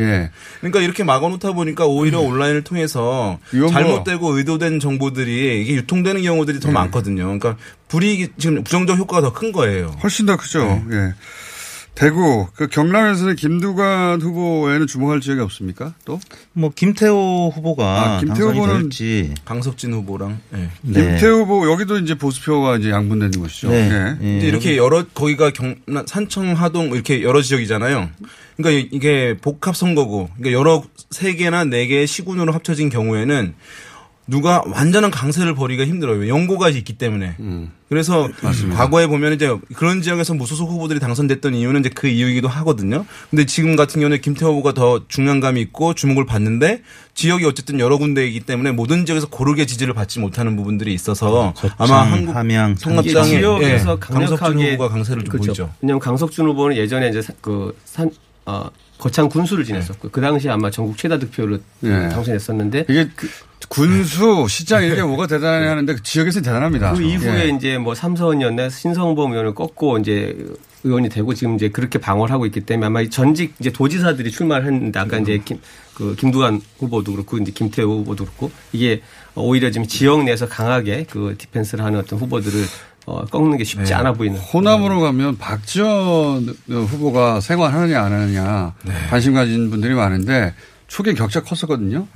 그러니까 이렇게 막아놓다 보니까 오히려 온라인을 통해서 잘못되고 의도된 정보들이 이게 유통되는 경우들이 더 많거든요. 그러니까 불이익이 지금 부정적 효과가 더 큰 거예요. 훨씬 더 크죠. 대구, 그 경남에서는 김두관 후보에는 주목할 지역이 없습니까? 또? 뭐 김태호 후보가 김태호 당선이 될지. 강석진 후보랑. 네. 네. 김태호 후보 여기도 이제 보수표가 이제 양분되는 것이죠. 네. 네. 근데 이렇게 여러 거기가 경남 산청 하동 이렇게 여러 지역이잖아요. 그러니까 이게 복합 선거고, 그러니까 여러 세 개나 네 개의 시군으로 합쳐진 경우에는. 누가 완전한 강세를 벌이기가 힘들어요. 연고가 있기 때문에. 그래서 맞습니다. 과거에 보면 이제 그런 지역에서 무소속 후보들이 당선됐던 이유는 이제 그 이유이기도 하거든요. 근데 지금 같은 경우는 김태호 후보가 더 중량감이 있고 주목을 받는데 지역이 어쨌든 여러 군데이기 때문에 모든 지역에서 고르게 지지를 받지 못하는 부분들이 있어서 거창, 아마 한국 함양, 통합당의 지역에서 강석준 후보가 강세를 좀 보이죠. 왜냐하면 강석준 후보는 예전에 이제 거창 군수를 지냈었고 그 당시 아마 전국 최다 득표로 당선했었는데 이게 군수 시장 이게 뭐가 대단하냐 하는데 그 지역에서는 대단합니다. 그 이후에 이제 뭐 삼선이었나 신성범 의원을 꺾고 이제 의원이 되고 지금 이제 그렇게 방어를 하고 있기 때문에 아마 전직 이제 도지사들이 출마를 했는데 아까 이제 김두관 후보도 그렇고 이제 김태호 후보도 그렇고 이게 오히려 지금 지역 내에서 강하게 그 디펜스를 하는 어떤 후보들을 꺾는 게 쉽지 않아 보이는. 호남으로 가면 박지원 후보가 생활하느냐 안 하느냐 관심 가진 분들이 많은데 초기 격차 컸었거든요.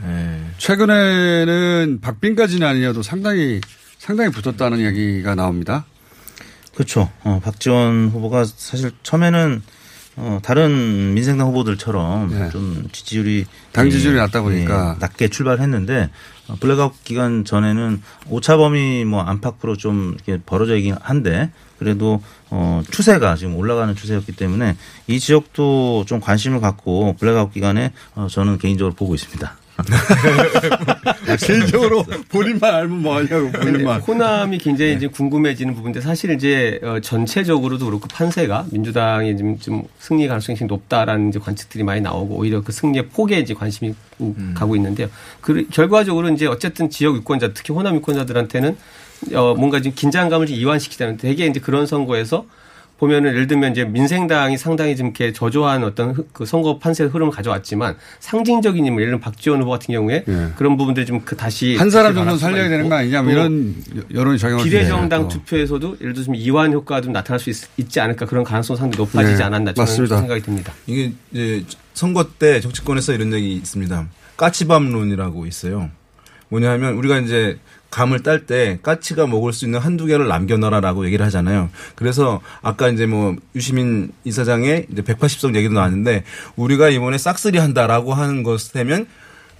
최근에는 박빙까지는 아니어도 상당히 붙었다는 이야기가 나옵니다. 그렇죠. 박지원 후보가 사실 처음에는 다른 민생당 후보들처럼 좀 지지율이 당 지지율이 낮다 보니까 낮게 출발했는데 블랙아웃 기간 전에는 오차범위 뭐 안팎으로 좀 이렇게 벌어져 있긴 한데 그래도 추세가 지금 올라가는 추세였기 때문에 이 지역도 좀 관심을 갖고 블랙아웃 기간에 저는 개인적으로 보고 있습니다. 개인적으로 본인만 알면 뭐하냐고 본인만. 호남이 굉장히 이제 궁금해지는 부분인데 사실 이제 전체적으로도 그렇고 판세가 민주당이 좀 승리 가능성이 높다라는 이제 관측들이 많이 나오고 오히려 그 승리의 폭에 이제 관심이 가고 있는데요. 그 결과적으로 이제 어쨌든 지역 유권자 특히 호남 유권자들한테는 뭔가 지금 긴장감을 좀 이완시키자는 되게 이제 그런 선거에서 보면은 예를 들면 이제 민생당이 상당히 지금 이렇게 저조한 어떤 그 선거 판세의 흐름을 가져왔지만 상징적인 인물 예를 들면 박지원 후보 같은 경우에 그런 부분들이 좀 그 다시 한 사람 정도는 살려야 되는 거 아니냐 이런 여론이 작용을 비례정당 투표에서도 예를 들면 이완 효과가 좀 나타날 수 있지 않을까 그런 가능성 상당히 높아지지 않았나 저는 맞습니다. 생각이 듭니다. 이게 이제 선거 때 정치권에서 이런 얘기 있습니다. 까치밥론이라고 있어요. 뭐냐면 우리가 이제 감을 딸 때 까치가 먹을 수 있는 한두 개를 남겨놔라라고 얘기를 하잖아요. 그래서 아까 이제 뭐 유시민 이사장의 이제 180석 얘기도 나왔는데 우리가 이번에 싹쓸이 한다라고 하는 것을 되면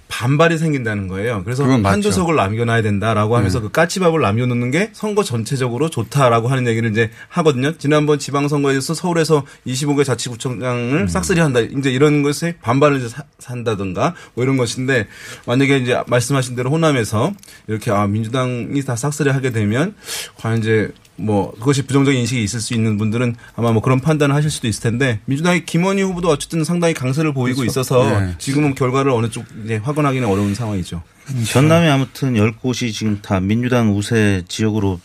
반발이 생긴다는 거예요. 그래서 한두 석을 남겨놔야 된다라고 하면서 그 까치밥을 남겨놓는 게 선거 전체적으로 좋다라고 하는 얘기를 이제 하거든요. 지난번 지방선거에서 서울에서 25개 자치구청장을 싹쓸이 한다. 이제 이런 것에 반발을 이제 산다든가 뭐 이런 것인데 만약에 이제 말씀하신 대로 호남에서 이렇게 민주당이 다 싹쓸이 하게 되면 과연 이제 뭐 그것이 부정적인 인식이 있을 수 있는 분들은 아마 뭐 그런 판단을 하실 수도 있을 텐데 민주당의 김원희 후보도 어쨌든 상당히 강세를 보이고 그렇죠. 있어서 지금은 결과를 어느 쪽 이제 확언하기는 어려운 상황이죠. 전남에 아무튼 10곳이 지금 다 민주당 우세 지역으로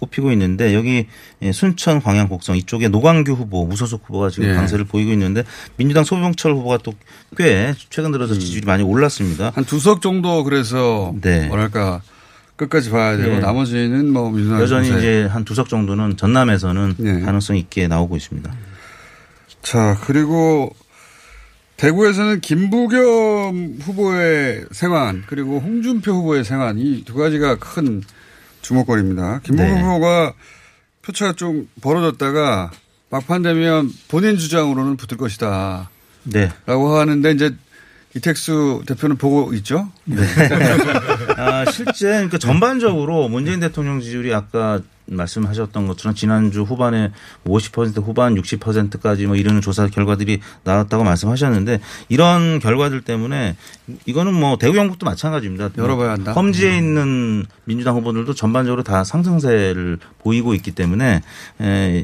꼽히고 있는데 여기 순천 광양 곡성 이쪽에 노광규 후보 무소속 후보가 지금 강세를 보이고 있는데 민주당 소병철 후보가 또 꽤 최근 들어서 지지율이 많이 올랐습니다. 한 두 석 정도 그래서 뭐랄까. 끝까지 봐야 되고 나머지는 뭐 민주당 여전히 우세. 이제 한 두 석 정도는 전남에서는 가능성 있게 나오고 있습니다. 자 그리고 대구에서는 김부겸 후보의 생환 그리고 홍준표 후보의 생환 이 두 가지가 큰 주목거리입니다. 김부겸 후보가 표차가 좀 벌어졌다가 막판 되면 본인 주장으로는 붙을 것이다. 라고 하는데 이제. 이택수 대표는 보고 있죠? 실제 그러니까 전반적으로 문재인 대통령 지지율이 아까 말씀하셨던 것처럼 지난주 후반에 50% 후반 60%까지 뭐 이런 조사 결과들이 나왔다고 말씀하셨는데 이런 결과들 때문에 이거는 뭐 대구 영국도 마찬가지입니다. 열어봐야 한다. 험지에 있는 민주당 후보들도 전반적으로 다 상승세를 보이고 있기 때문에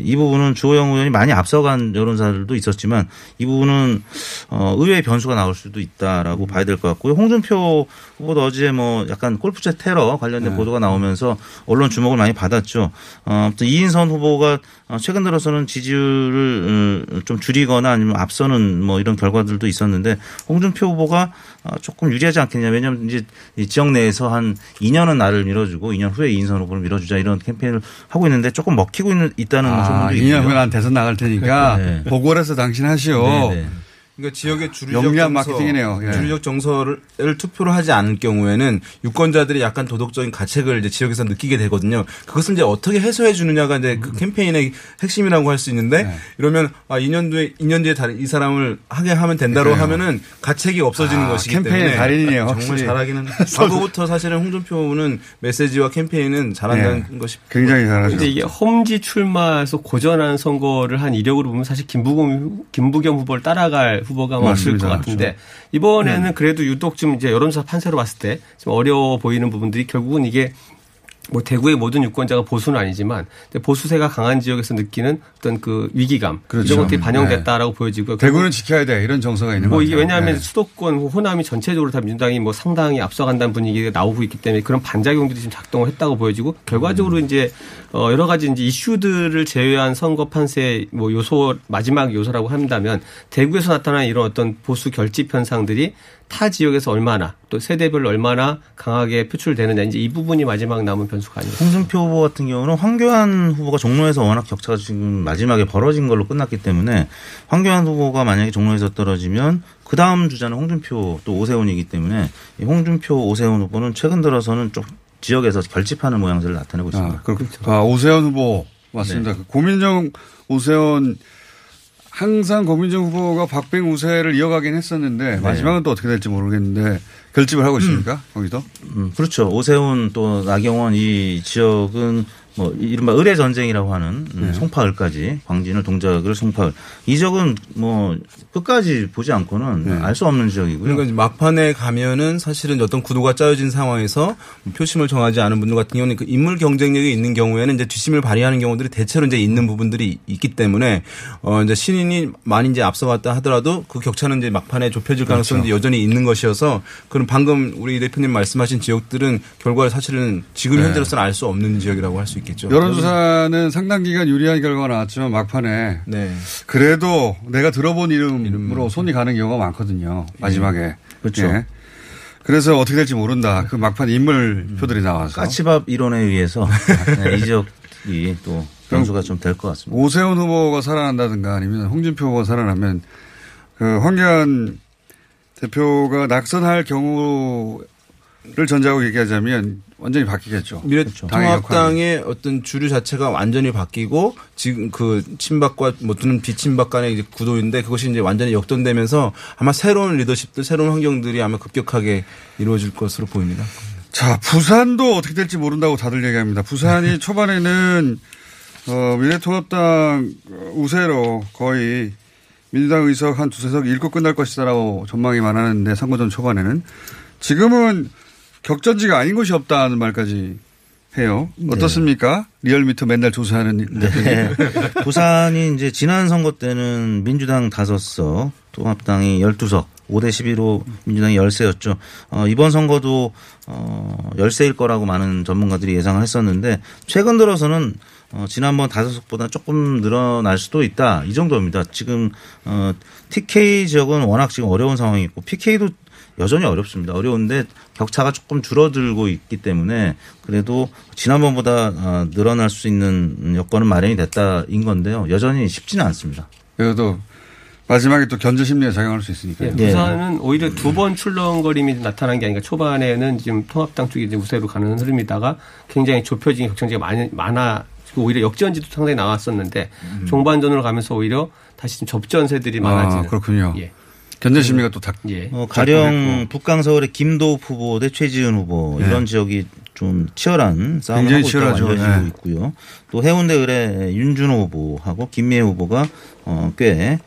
이 부분은 주호영 의원이 많이 앞서간 여론사들도 있었지만 이 부분은 의외의 변수가 나올 수도 있다라고 봐야 될 것 같고요. 홍준표 후보도 어제 뭐 약간 골프채 테러 관련된 보도가 나오면서 언론 주목을 많이 받았죠. 있고요. 아무튼 이인선 후보가 최근 들어서는 지지율을 좀 줄이거나 아니면 앞서는 뭐 이런 결과들도 있었는데 홍준표 후보가 조금 유리하지 않겠냐. 왜냐하면 이제 지역 내에서 한 2년은 나를 밀어주고 2년 후에 이인선 후보를 밀어주자 이런 캠페인을 하고 있는데 조금 먹히고 있다는 소문도 있고요. 2년 후에 난 대선 나갈 테니까 네. 보궐에서 당신 하시오. 네네. 그러니까 지역의 주류적 정서를 투표를 하지 않을 경우에는 유권자들이 약간 도덕적인 가책을 이제 지역에서 느끼게 되거든요. 그것을 이제 어떻게 해소해 주느냐가 이제 그 캠페인의 핵심이라고 할 수 있는데 네. 이러면 2년 뒤에 이 사람을 하게 하면 된다로 그래요. 하면은 가책이 없어지는 것이기 캠페인의 때문에 달인이에요. 정말 잘하기는 과거부터 사실은 홍준표는 메시지와 캠페인은 잘한다는 네. 것이 굉장히 잘하죠. 근데 이게 험지 출마에서 고전한 선거를 한 이력으로 보면 사실 김부겸 후보를 따라갈 후보가 없을 것 같은데 그렇죠. 이번에는 네. 그래도 유독 좀 이제 여론조사 판세로 봤을 때 좀 어려워 보이는 부분들이 결국은 이게 뭐 대구의 모든 유권자가 보수는 아니지만 보수세가 강한 지역에서 느끼는 어떤 그 위기감 그렇죠. 이런 것들이 반영됐다라고 네. 보여지고요. 대구는 지켜야 돼 이런 정서가 있는 거죠. 이게 왜냐하면 네. 수도권 호남이 전체적으로 다 민주당이 뭐 상당히 앞서간다는 분위기가 나오고 있기 때문에 그런 반작용들이 지금 작동을 했다고 보여지고 결과적으로 이제 여러 가지 이제 이슈들을 제외한 선거 판세 뭐 요소 마지막 요소라고 한다면 대구에서 나타난 이런 어떤 보수 결집 현상들이 타 지역에서 얼마나 또 세대별로 얼마나 강하게 표출되느냐 이제 이 부분이 마지막 남은 변수가 아니에요. 홍준표 후보 같은 경우는 황교안 후보가 종로에서 워낙 격차가 지금 마지막에 벌어진 걸로 끝났기 때문에 황교안 후보가 만약에 종로에서 떨어지면 그 다음 주자는 홍준표 또 오세훈이기 때문에 홍준표 오세훈 후보는 최근 들어서는 좀 지역에서 결집하는 모양새를 나타내고 있습니다. 그렇죠. 오세훈 후보 맞습니다. 네. 고민정 오세훈 항상 고민정 후보가 박빙 우세를 이어가긴 했었는데 네. 마지막은 또 어떻게 될지 모르겠는데 결집을 하고 있습니까? 거기도? 그렇죠. 오세훈 또 나경원 이 지역은 뭐 이른바 을의 전쟁이라고 하는 네. 송파을까지 광진을 동작을 송파을 이 지역은 뭐 끝까지 보지 않고는 네. 알 수 없는 지역이고요. 그러니까 막판에 가면은 사실은 어떤 구도가 짜여진 상황에서 표심을 정하지 않은 분들 같은 경우는 그 인물 경쟁력이 있는 경우에는 이제 뒷심을 발휘하는 경우들이 대체로 이제 있는 부분들이 있기 때문에 이제 신인이 많이 이제 앞서갔다 하더라도 그 격차는 이제 막판에 좁혀질 가능성이 그렇죠. 여전히 있는 것이어서 그럼 방금 우리 대표님 말씀하신 지역들은 결과를 사실은 지금 네. 현재로서는 알 수 없는 지역이라고 할 수 있겠죠. 여론조사는 상당 기간 유리한 결과가 나왔지만 막판에 네. 그래도 내가 들어본 이름으로 손이 가는 경우가 많거든요. 마지막에. 네. 그렇죠. 네. 그래서 어떻게 될지 모른다. 그 막판 인물표들이 나와서. 까치밥 이론에 의해서 네, 이 지역이 또 변수가 좀 될 것 같습니다. 오세훈 후보가 살아난다든가 아니면 홍준표 후보가 살아나면 그 황교안 대표가 낙선할 경우 를 전제하고 얘기하자면 완전히 바뀌겠죠. 미래통합당의 그렇죠. 어떤 주류 자체가 완전히 바뀌고 지금 그 친박과 뭐 또는 비친박 간의 이제 구도인데 그것이 이제 완전히 역전되면서 아마 새로운 리더십들, 새로운 환경들이 아마 급격하게 이루어질 것으로 보입니다. 자, 부산도 어떻게 될지 모른다고 다들 얘기합니다. 부산이 초반에는 미래통합당 우세로 거의 민주당 의석 한 두세 석 잃고 끝날 것이다라고 전망이 많았는데 선거전 초반에는 지금은 격전지가 아닌 곳이 없다는 말까지 해요. 어떻습니까? 네. 리얼미터 맨날 조사하는. 네. 부산이 이제 지난 선거 때는 민주당 5석, 통합당이 12석, 5대 11로 민주당이 열세였죠. 이번 선거도 열세일 거라고 많은 전문가들이 예상을 했었는데 최근 들어서는 지난번 5석보다 조금 늘어날 수도 있다. 이 정도입니다. 지금 TK 지역은 워낙 지금 어려운 상황이 있고 PK도 여전히 어렵습니다. 어려운데 격차가 조금 줄어들고 있기 때문에 그래도 지난번보다 늘어날 수 있는 여건은 마련이 됐다인 건데요. 여전히 쉽지는 않습니다. 그래도 마지막에 또 견제 심리에 작용할 수 있으니까요. 네, 부산은 오히려 두 번 출렁거림이 나타난 게 아니라 초반에는 지금 통합당 쪽이 이제 우세로 가는 흐름이다가 굉장히 좁혀진 격전지가 많아지고 오히려 역전지도 상당히 나왔었는데 종반전으로 가면서 오히려 다시 좀 접전세들이 많아지는. 그렇군요. 예. 견제 심리가 또 가령 북강 서울의 김도읍 후보 대 최지은 후보 네. 이런 지역이 좀 치열한 싸움을 하고 있다고 알려지고 네. 있고요. 또 해운대 의뢰 윤준호 후보하고 김미애 후보가 꽤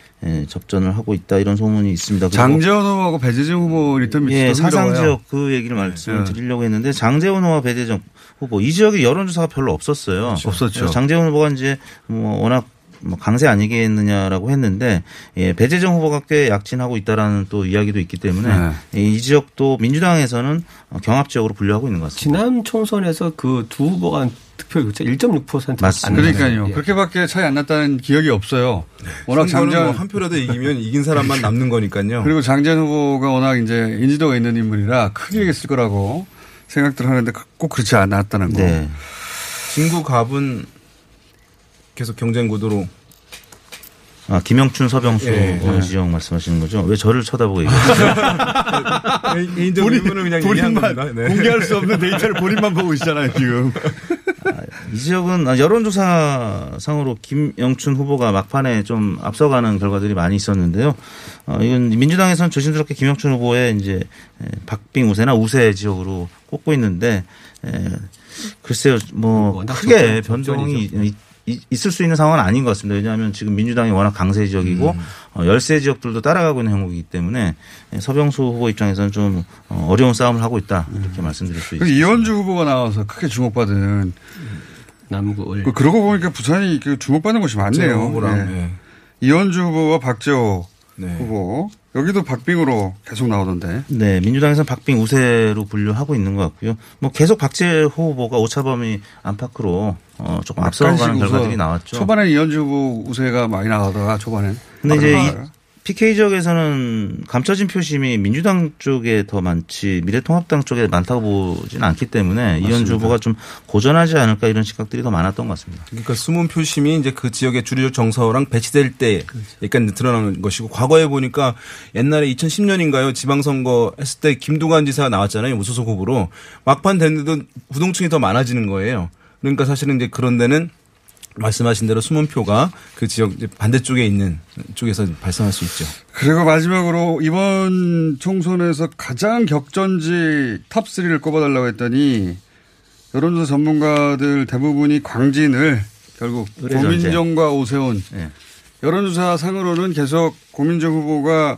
접전을 하고 있다 이런 소문이 있습니다. 장제원 후보하고 배재정 후보 리턴 미치는 예, 사상 지역 그 얘기를 말씀드리려고 했는데 장제원 후보와 배재정 후보 이 지역에 여론조사가 별로 없었어요. 그렇죠. 없었죠. 장제원 후보가 이제 뭐 워낙 뭐 강세 아니겠느냐라고 했는데 예, 배재정 후보가 꽤 약진하고 있다라는 또 이야기도 있기 때문에 네. 이 지역도 민주당에서는 경합 지역으로 분류하고 있는 것 같습니다. 지난 총선에서 그 두 후보가 득표율 1.6% 맞습니다. 그러니까요. 예. 그렇게밖에 차이 안 났다는 기억이 없어요. 네. 워낙 장제원 뭐 한 표라도 이기면 이긴 사람만 남는 거니까요. 그리고 장제원 후보가 워낙 이제 인지도가 있는 인물이라 크게 이겼을 거라고 생각들 하는데 꼭 그렇지 않았다는 거. 네. 진구 갑은 계속 경쟁 구도로. 아, 김영춘, 서병수 지역 말씀하시는 거죠? 왜 저를 쳐다보고 얘기하세요? 개인적인 의문은 그냥 얘기한 겁니다. 네. 공개할 수 없는 데이터를 본인만 보고 있잖아요, 지금. 아, 이 지역은 여론조사상으로 김영춘 후보가 막판에 좀 앞서가는 결과들이 많이 있었는데요. 이건 민주당에서는 조심스럽게 김영춘 후보의 이제 박빙 우세나 우세 지역으로 꼽고 있는데, 글쎄요, 뭐 크게 변동이 있을 수 있는 상황은 아닌 것 같습니다. 왜냐하면 지금 민주당이 워낙 강세 지역이고 열세 지역들도 따라가고 있는 형국이기 때문에 서병수 후보 입장에서는 좀 어려운 싸움을 하고 있다 이렇게 말씀드릴 수 있습니다. 이원주 후보가 나와서 크게 주목받은 남구을. 그러고 보니까 부산이 주목받는 곳이 많네요. 네. 네. 이원주 후보와 박지원 후보. 여기도 박빙으로 계속 나오던데. 네, 민주당에서는 박빙 우세로 분류하고 있는 것 같고요. 뭐 계속 박지원 후보가 오차범위 안팎으로 조금 앞서가는 결과들이 나왔죠. 초반에 이현주 후보 우세가 많이 나가다가 초반에. 근데 이제 PK 지역에서는 감춰진 표심이 민주당 쪽에 더 많지 미래통합당 쪽에 많다고 보진 않기 때문에 맞습니다. 이현주 후보가 좀 고전하지 않을까 이런 시각들이 더 많았던 것 같습니다. 그러니까 숨은 표심이 이제 그 지역의 주류적 정서랑 배치될 때 약간 드러나는 것이고 과거에 보니까 옛날에 2010년인가요 지방선거 했을 때 김두관 지사 나왔잖아요 무소속 후보로 막판 됐는데도 부동층이 더 많아지는 거예요. 그러니까 사실은 이제 그런 데는 말씀하신 대로 숨은 표가 그 지역 반대쪽에 있는 쪽에서 발생할 수 있죠. 그리고 마지막으로 이번 총선에서 가장 격전지 탑3를 꼽아달라고 했더니 여론조사 전문가들 대부분이 광진을 결국 고민정과 오세훈. 네. 여론조사 상으로는 계속 고민정 후보가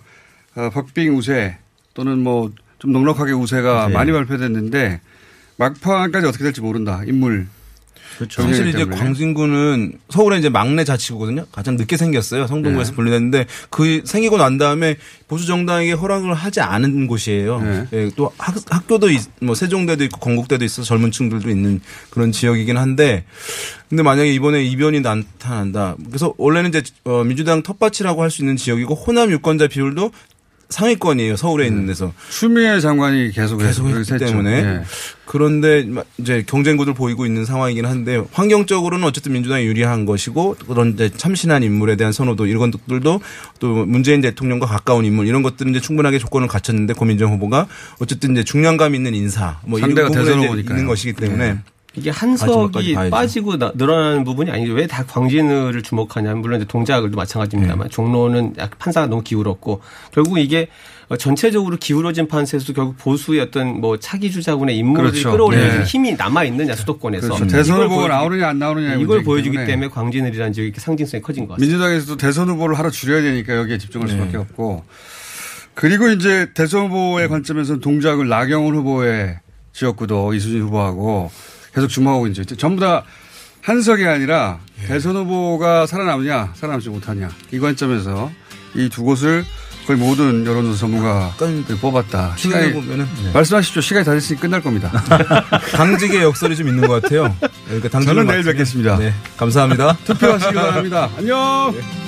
박빙 우세 또는 뭐 좀 넉넉하게 우세가 많이 발표됐는데 막판까지 어떻게 될지 모른다. 인물. 그렇죠. 사실 이제 광진군은 서울의 이제 막내 자치구거든요. 가장 늦게 생겼어요. 성동구에서 분리됐는데 그 생기고 난 다음에 보수 정당에게 허락을 하지 않은 곳이에요. 네. 예, 또 학교도 뭐 세종대도 있고 건국대도 있어서 젊은 층들도 있는 그런 지역이긴 한데 근데 만약에 이번에 이변이 나타난다. 그래서 원래는 이제 민주당 텃밭이라고 할 수 있는 지역이고 호남 유권자 비율도 상위권이에요. 서울에 있는 데서. 추미애 장관이 계속 했기 때문에. 네. 그런데 이제 경쟁구들 보이고 있는 상황이긴 한데 환경적으로는 어쨌든 민주당이 유리한 것이고 그런 이제 참신한 인물에 대한 선호도 이런 것들도 또 문재인 대통령과 가까운 인물 이런 것들은 이제 충분하게 조건을 갖췄는데 고민정 후보가 어쨌든 이제 중량감 있는 인사 뭐 이런 부분이 있는 것이기 때문에. 네. 이게 한석이 빠지고 늘어나는 부분이 아니죠. 왜 다 광진을 주목하냐면 물론 이제 동작을도 마찬가지입니다만 종로는 판사가 너무 기울었고 결국 이게 전체적으로 기울어진 판세에서 결국 보수의 어떤 뭐 차기 주자군의 인물을 끌어올리는 힘이 남아있느냐 수도권에서. 그렇죠. 대선 후보가 나오느냐 안 나오느냐. 이걸 보여주기 때문에 광진을이라는 지역이 상징성이 커진 것 같습니다. 민주당에서도 대선 후보를 하나 줄여야 되니까 여기에 집중할 수밖에 없고. 그리고 이제 대선 후보의 관점에서는 동작을 나경원 후보의 지역구도 이수진 후보하고 계속 주목하고 있는 죠. 전부 다 한석이 아니라 대선 후보가 살아남느냐 살아남지 못하냐 이 관점에서 이 두 곳을 거의 모든 여론조사 전문가들이 뽑았다. 시간이 보면은 말씀하십시오. 시간이 다 됐으니 끝날 겁니다. 당직의 역설이 좀 있는 것 같아요. 그러니까 저는 내일 뵙겠습니다. 네, 감사합니다. 투표하시기 바랍니다. 안녕. 네.